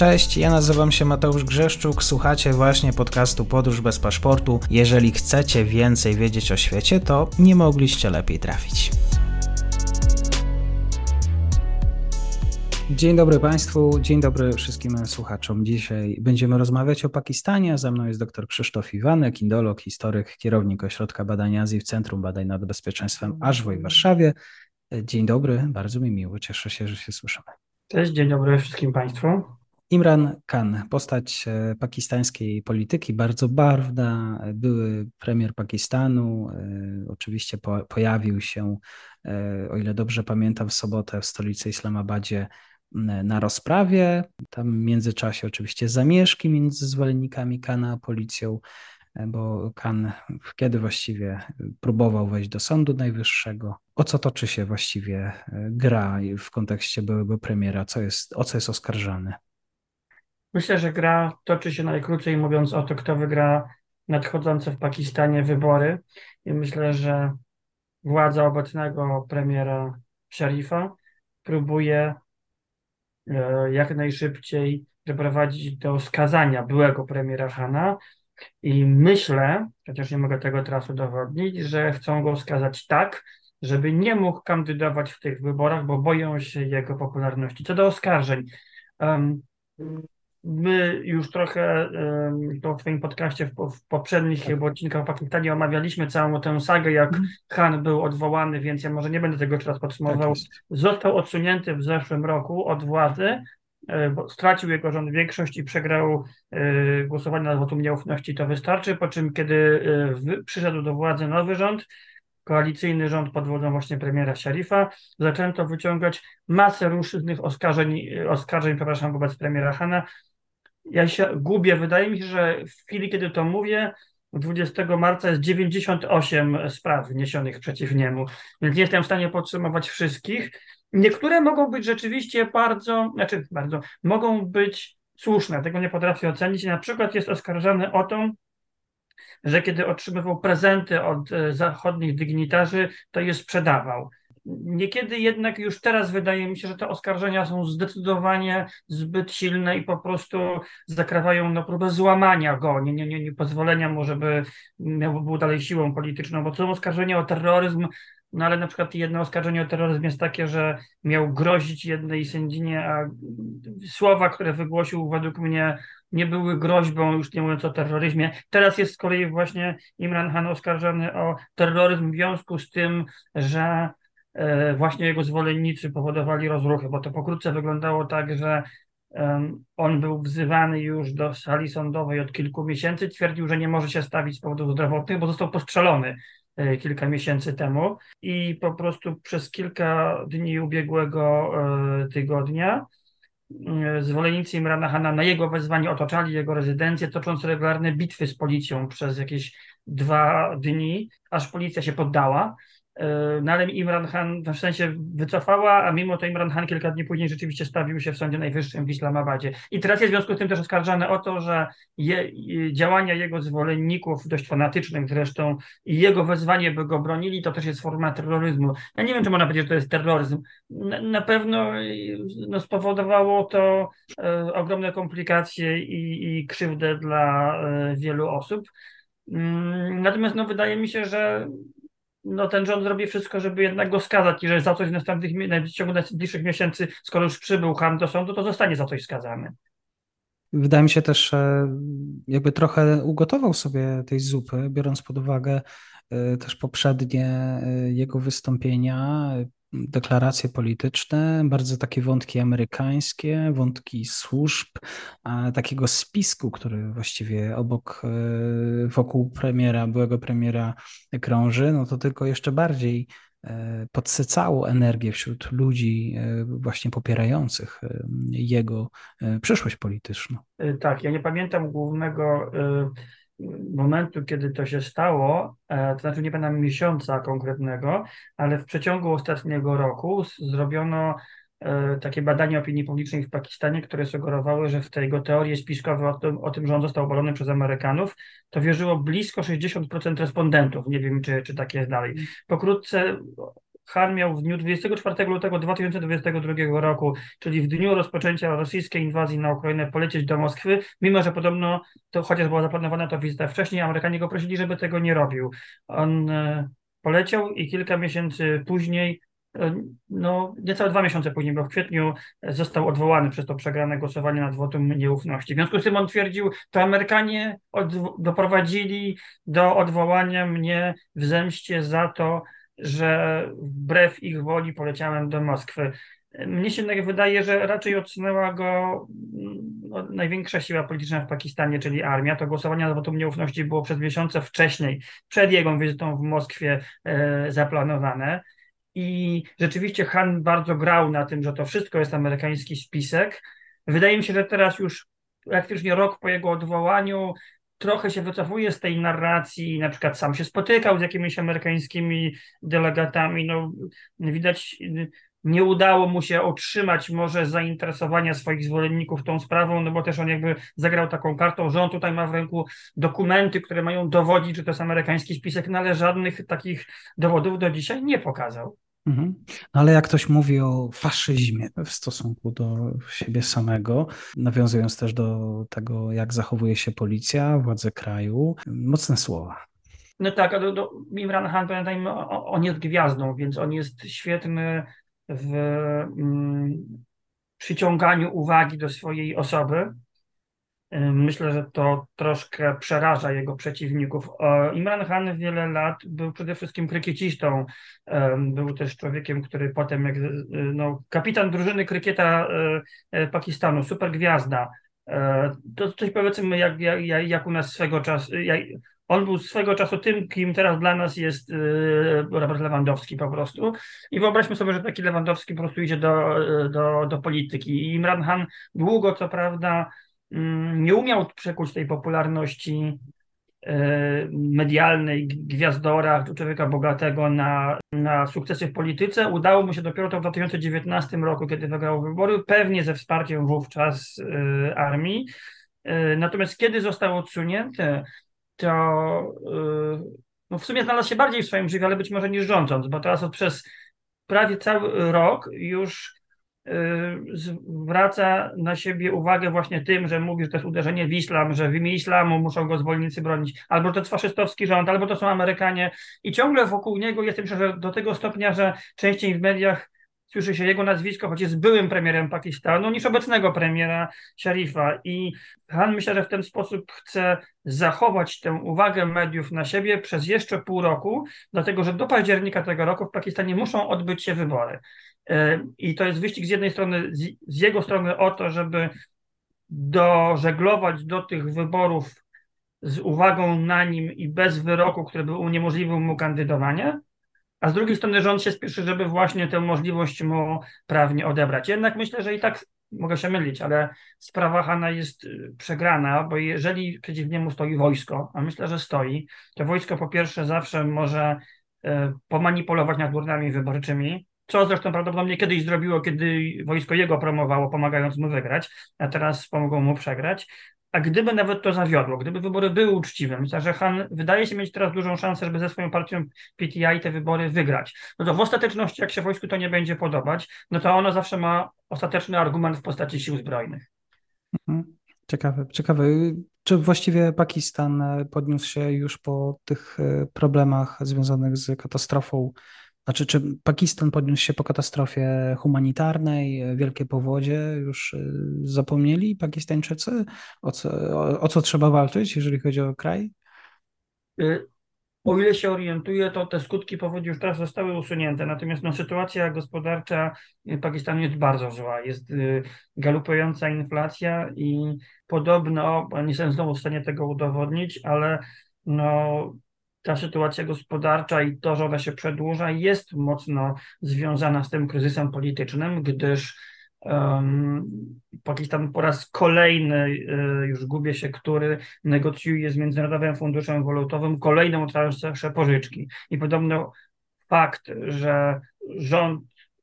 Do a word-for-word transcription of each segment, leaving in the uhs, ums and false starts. Cześć, ja nazywam się Mateusz Grzeszczuk, słuchacie właśnie podcastu Podróż bez paszportu. Jeżeli chcecie więcej wiedzieć o świecie, to nie mogliście lepiej trafić. Dzień dobry Państwu, dzień dobry wszystkim słuchaczom. Dzisiaj będziemy rozmawiać o Pakistanie. Ze mną jest dr Krzysztof Iwanek, indolog, historyk, kierownik Ośrodka Badań Azji w Centrum Badań nad Bezpieczeństwem ASzWoj w Warszawie. Dzień dobry, bardzo mi miło, cieszę się, że się słyszymy. Cześć, dzień dobry wszystkim Państwu. Imran Khan, postać pakistańskiej polityki, bardzo barwna, były premier Pakistanu, oczywiście po, pojawił się, o ile dobrze pamiętam, w sobotę w stolicy Islamabadzie na rozprawie. Tam w międzyczasie oczywiście zamieszki między zwolennikami Khana a policją, bo Khan kiedy właściwie próbował wejść do Sądu Najwyższego. O co toczy się właściwie gra w kontekście byłego premiera? Co jest, o co jest oskarżany? Myślę, że gra toczy się najkrócej mówiąc o to, kto wygra nadchodzące w Pakistanie wybory. I myślę, że władza obecnego premiera Sharifa próbuje jak najszybciej doprowadzić do skazania byłego premiera Khana. I myślę, chociaż nie mogę tego teraz udowodnić, że chcą go skazać tak, żeby nie mógł kandydować w tych wyborach, bo boją się jego popularności. Co do oskarżeń, my już trochę to w swoim podcaście w, w poprzednich tak. odcinkach o Pakistanie omawialiśmy całą tę sagę, jak hmm. Khan był odwołany, więc ja może nie będę tego jeszcze raz podsumował. Tak Został odsunięty w zeszłym roku od władzy, bo stracił jego rząd większość i przegrał y, głosowanie na wotum nieufności, to wystarczy, po czym kiedy y, w, przyszedł do władzy nowy rząd, koalicyjny rząd pod wodzą właśnie premiera Sharifa, zaczęto wyciągać masę różnych oskarżeń, oskarżeń przepraszam, wobec premiera Khana. Ja się gubię, wydaje mi się, że w chwili, kiedy to mówię, dwudziestego marca jest dziewięćdziesiąt osiem spraw wniesionych przeciw niemu, więc nie jestem w stanie podsumować wszystkich. Niektóre mogą być rzeczywiście bardzo, znaczy bardzo, mogą być słuszne, tego nie potrafię ocenić. Na przykład jest oskarżany o to, że kiedy otrzymywał prezenty od zachodnich dygnitarzy, to je sprzedawał. Niekiedy jednak już teraz wydaje mi się, że te oskarżenia są zdecydowanie zbyt silne i po prostu zakrawają na próbę złamania go, nie, nie, nie, nie pozwolenia mu, żeby był dalej siłą polityczną, bo to są oskarżenia o terroryzm. No ale na przykład jedno oskarżenie o terroryzm jest takie, że miał grozić jednej sędzinie, a słowa, które wygłosił według mnie nie były groźbą, już nie mówiąc o terroryzmie. Teraz jest z kolei właśnie Imran Khan oskarżony o terroryzm w związku z tym, że y, właśnie jego zwolennicy powodowali rozruchy, bo to pokrótce wyglądało tak, że on był wzywany już do sali sądowej od kilku miesięcy, twierdził, że nie może się stawić z powodów zdrowotnych, bo został postrzelony kilka miesięcy temu i po prostu przez kilka dni ubiegłego tygodnia zwolennicy Imrana Khana na jego wezwanie otaczali jego rezydencję, tocząc regularne bitwy z policją przez jakieś dwa dni, aż policja się poddała. No ale Imran Khan w sensie wycofała, a mimo to Imran Khan kilka dni później rzeczywiście stawił się w Sądzie Najwyższym w Islamabadzie. I teraz jest w związku z tym też oskarżany o to, że je, działania jego zwolenników, dość fanatycznych zresztą, i jego wezwanie, by go bronili, to też jest forma terroryzmu. Ja nie wiem, czy można powiedzieć, że to jest terroryzm. Na, na pewno no, spowodowało to e, ogromne komplikacje i, i krzywdę dla e, wielu osób. Mm, natomiast no, wydaje mi się, że no ten rząd zrobi wszystko, żeby jednak go skazać i że za coś w, następnych, w ciągu najbliższych miesięcy, skoro już przybył Khan do sądu, to zostanie za coś skazany. Wydaje mi się też, jakby trochę ugotował sobie tej zupy, biorąc pod uwagę też poprzednie jego wystąpienia, deklaracje polityczne, bardzo takie wątki amerykańskie, wątki służb, a takiego spisku, który właściwie obok, wokół premiera, byłego premiera krąży, no to tylko jeszcze bardziej podsycało energię wśród ludzi właśnie popierających jego przyszłość polityczną. Tak, ja nie pamiętam głównego momentu, kiedy to się stało, to znaczy nie pamiętam miesiąca konkretnego, ale w przeciągu ostatniego roku zrobiono takie badania opinii publicznej w Pakistanie, które sugerowały, że w te jego teorie spiskowe o tym, o tym, że on został obalony przez Amerykanów, to wierzyło blisko sześćdziesiąt procent respondentów. Nie wiem, czy, czy tak jest dalej. Pokrótce Khan miał w dniu dwudziestego czwartego lutego dwa tysiące dwudziestego drugiego roku, czyli w dniu rozpoczęcia rosyjskiej inwazji na Ukrainę, polecieć do Moskwy, mimo że podobno, to, chociaż była zaplanowana to wizyta wcześniej, Amerykanie go prosili, żeby tego nie robił. On poleciał i kilka miesięcy później, no niecałe dwa miesiące później, bo w kwietniu został odwołany przez to przegrane głosowanie nad wotum nieufności. W związku z tym on twierdził, to Amerykanie od, doprowadzili do odwołania mnie w zemście za to, że wbrew ich woli poleciałem do Moskwy. Mnie się jednak wydaje, że raczej odsunęła go no, największa siła polityczna w Pakistanie, czyli armia. To głosowanie nad wotum nieufności było przez miesiące wcześniej, przed jego wizytą w Moskwie e, zaplanowane. I rzeczywiście Khan bardzo grał na tym, że to wszystko jest amerykański spisek. Wydaje mi się, że teraz już praktycznie rok po jego odwołaniu trochę się wycofuje z tej narracji, na przykład sam się spotykał z jakimiś amerykańskimi delegatami. No, widać, nie udało mu się otrzymać może zainteresowania swoich zwolenników tą sprawą, no bo też on jakby zagrał taką kartą, że on tutaj ma w ręku dokumenty, które mają dowodzić, że to jest amerykański spisek, no ale żadnych takich dowodów do dzisiaj nie pokazał. Mhm. Ale jak ktoś mówi o faszyzmie w stosunku do siebie samego, nawiązując też do tego, jak zachowuje się policja, władze kraju, mocne słowa. No tak, a do, do Imran Khan, pamiętajmy, on jest gwiazdą, więc on jest świetny w mm, przyciąganiu uwagi do swojej osoby. Myślę, że to troszkę przeraża jego przeciwników. Imran Khan wiele lat był przede wszystkim krykiecistą. Był też człowiekiem, który potem, jak no, kapitan drużyny krykieta Pakistanu, supergwiazda. To coś powiedzmy, jak, jak, jak u nas swego czasu. Jak, on był swego czasu tym, kim teraz dla nas jest Robert Lewandowski po prostu. I wyobraźmy sobie, że taki Lewandowski po prostu idzie do, do, do polityki. I Imran Khan długo, co prawda, nie umiał przekuć tej popularności medialnej, gwiazdora, człowieka bogatego na, na sukcesy w polityce. Udało mu się dopiero to w dwa tysiące dziewiętnastym roku, kiedy wygrał wybory, pewnie ze wsparciem wówczas armii. Natomiast kiedy został odsunięty, to no w sumie znalazł się bardziej w swoim życiu, ale być może niż rządząc, bo teraz przez prawie cały rok już zwraca na siebie uwagę właśnie tym, że mówi, że to jest uderzenie w islam, że w imię islamu muszą go zwolennicy bronić, albo to jest faszystowski rząd, albo to są Amerykanie i ciągle wokół niego jest, myślę, że do tego stopnia, że częściej w mediach słyszy się jego nazwisko, choć jest byłym premierem Pakistanu, niż obecnego premiera Sharifa. I Khan, myślę, że w ten sposób chce zachować tę uwagę mediów na siebie przez jeszcze pół roku, dlatego że do października tego roku w Pakistanie muszą odbyć się wybory. I to jest wyścig z jednej strony, z jego strony o to, żeby dożeglować do tych wyborów z uwagą na nim i bez wyroku, który by uniemożliwił mu kandydowanie, a z drugiej strony rząd się spieszy, żeby właśnie tę możliwość mu prawnie odebrać. Jednak myślę, że i tak, mogę się mylić, ale sprawa Khana jest przegrana, bo jeżeli przeciw niemu stoi wojsko, a myślę, że stoi, to wojsko po pierwsze zawsze może y, pomanipulować nad urnami wyborczymi, co zresztą prawdopodobnie kiedyś zrobiło, kiedy wojsko jego promowało, pomagając mu wygrać, a teraz pomogą mu przegrać. A gdyby nawet to zawiodło, gdyby wybory były uczciwe, myślę, że Khan wydaje się mieć teraz dużą szansę, żeby ze swoją partią P T I te wybory wygrać. No to w ostateczności, jak się wojsku to nie będzie podobać, no to ono zawsze ma ostateczny argument w postaci sił zbrojnych. Ciekawe, ciekawe. Czy właściwie Pakistan podniósł się już po tych problemach związanych z katastrofą? Znaczy, czy Pakistan podniósł się po katastrofie humanitarnej, wielkie powodzie, już zapomnieli Pakistańczycy, o co, o, o co trzeba walczyć, jeżeli chodzi o kraj? O ile się orientuję, to te skutki powodzi już teraz zostały usunięte, natomiast no, sytuacja gospodarcza Pakistanu jest bardzo zła, jest galopująca inflacja i podobno, nie jestem znowu w stanie tego udowodnić, ale no... ta sytuacja gospodarcza i to, że ona się przedłuża, jest mocno związana z tym kryzysem politycznym, gdyż um, Pakistan po raz kolejny, y, już gubię się, który negocjuje z Międzynarodowym Funduszem Walutowym kolejną transzę pożyczki. I podobno fakt, że rząd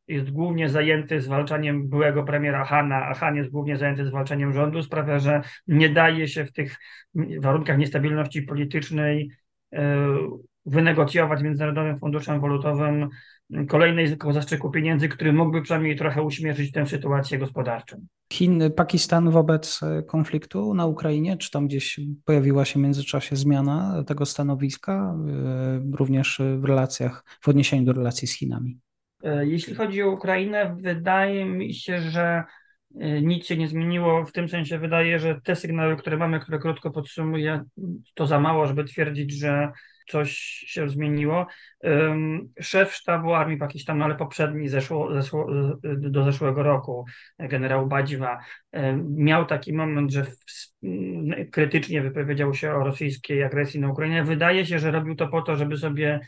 jest głównie zajęty zwalczaniem byłego premiera Khana, a Khan jest głównie zajęty zwalczaniem rządu, sprawia, że nie daje się w tych warunkach niestabilności politycznej wynegocjować Międzynarodowym Funduszem Walutowym kolejne zastrzyku pieniędzy, który mógłby przynajmniej trochę uśmierzyć tę sytuację gospodarczą. Chiny, Pakistan wobec konfliktu na Ukrainie, czy tam gdzieś pojawiła się w międzyczasie zmiana tego stanowiska, również w relacjach, w odniesieniu do relacji z Chinami? Jeśli chodzi o Ukrainę, wydaje mi się, że nic się nie zmieniło, w tym sensie wydaje, że te sygnały, które mamy, które krótko podsumuję, to za mało, żeby twierdzić, że coś się zmieniło. Szef sztabu armii Pakistanu, ale poprzedni zeszło, zeszło, do zeszłego roku, generał Badziwa, miał taki moment, że krytycznie wypowiedział się o rosyjskiej agresji na Ukrainie. Wydaje się, że robił to po to, żeby sobie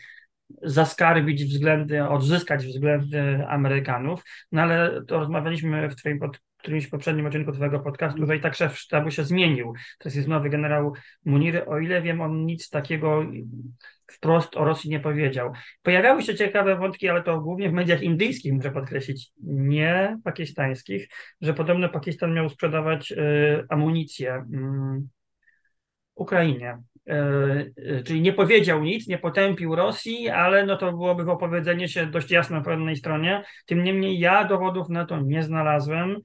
zaskarbić względy, odzyskać względy Amerykanów, no ale to rozmawialiśmy w twoim pod, którymś poprzednim odcinku twojego podcastu, że i tak szef sztabu się zmienił. Teraz jest nowy generał Munir, o ile wiem, on nic takiego wprost o Rosji nie powiedział. Pojawiały się ciekawe wątki, ale to głównie w mediach indyjskich, muszę podkreślić, nie pakistańskich, że podobno Pakistan miał sprzedawać y, amunicję y, Ukrainie. Czyli nie powiedział nic, nie potępił Rosji, ale no to byłoby wypowiedzenie się dość jasno po jednej stronie. Tym niemniej ja dowodów na to nie znalazłem.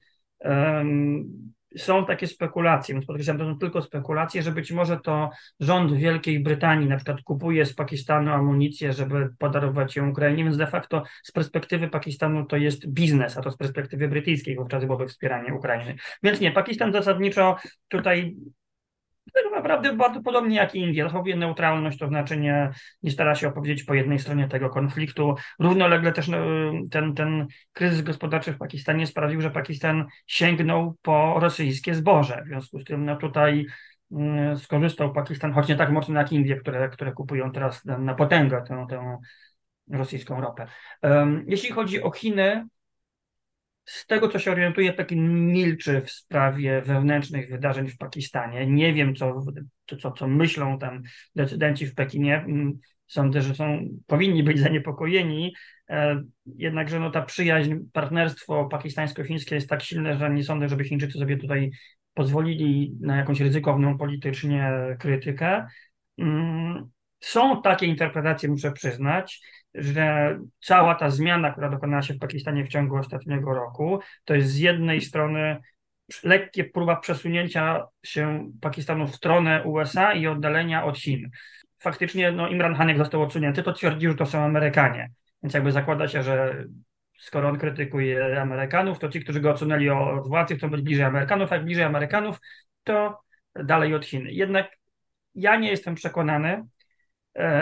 Są takie spekulacje, więc podkreślam, to są tylko spekulacje, że być może to rząd Wielkiej Brytanii na przykład kupuje z Pakistanu amunicję, żeby podarować ją Ukrainie, więc de facto z perspektywy Pakistanu to jest biznes, a to z perspektywy brytyjskiej wówczas byłoby wspieranie Ukrainy. Więc nie, Pakistan zasadniczo tutaj tak naprawdę bardzo podobnie jak Indie, zachowuje neutralność, to znaczy nie, nie stara się opowiedzieć po jednej stronie tego konfliktu. Równolegle też ten, ten kryzys gospodarczy w Pakistanie sprawił, że Pakistan sięgnął po rosyjskie zboże, w związku z tym no, tutaj skorzystał Pakistan, choć nie tak mocno jak Indie, które, które kupują teraz na potęgę tę, tę rosyjską ropę. Jeśli chodzi o Chiny, z tego, co się orientuje, Pekin milczy w sprawie wewnętrznych wydarzeń w Pakistanie. Nie wiem, co, co, co myślą tam decydenci w Pekinie. Sądzę, że są, powinni być zaniepokojeni, jednakże no, ta przyjaźń, partnerstwo pakistańsko-chińskie jest tak silne, że nie sądzę, żeby Chińczycy sobie tutaj pozwolili na jakąś ryzykowną politycznie krytykę. Są takie interpretacje, muszę przyznać, że cała ta zmiana, która dokonała się w Pakistanie w ciągu ostatniego roku, to jest z jednej strony lekkie próba przesunięcia się Pakistanu w stronę U S A i oddalenia od Chin. Faktycznie no, Imran Khan, jak został odsunięty, to twierdził, że to są Amerykanie, więc jakby zakłada się, że skoro on krytykuje Amerykanów, to ci, którzy go odsunęli od władzy, chcą być bliżej Amerykanów, a jak bliżej Amerykanów, to dalej od Chin. Jednak ja nie jestem przekonany.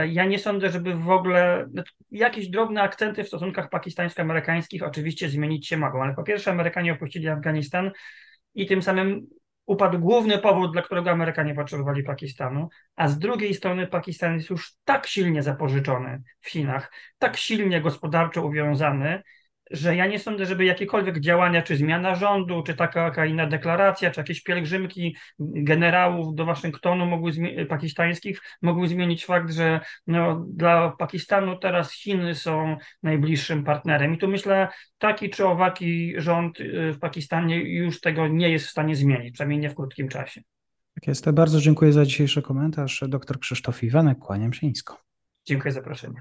Ja nie sądzę, żeby w ogóle jakieś drobne akcenty w stosunkach pakistańsko-amerykańskich oczywiście zmienić się mogą, ale po pierwsze Amerykanie opuścili Afganistan i tym samym upadł główny powód, dla którego Amerykanie potrzebowali Pakistanu, a z drugiej strony Pakistan jest już tak silnie zapożyczony w Chinach, tak silnie gospodarczo uwiązany, że ja nie sądzę, żeby jakiekolwiek działania, czy zmiana rządu, czy taka inna deklaracja, czy jakieś pielgrzymki generałów do Waszyngtonu mogły zmi- pakistańskich mogły zmienić fakt, że no, dla Pakistanu teraz Chiny są najbliższym partnerem. I tu myślę, taki czy owaki rząd w Pakistanie już tego nie jest w stanie zmienić, przynajmniej nie w krótkim czasie. Tak jest. Bardzo dziękuję za dzisiejszy komentarz. Doktor Krzysztof Iwanek, kłaniam się nisko. Dziękuję za zaproszenie.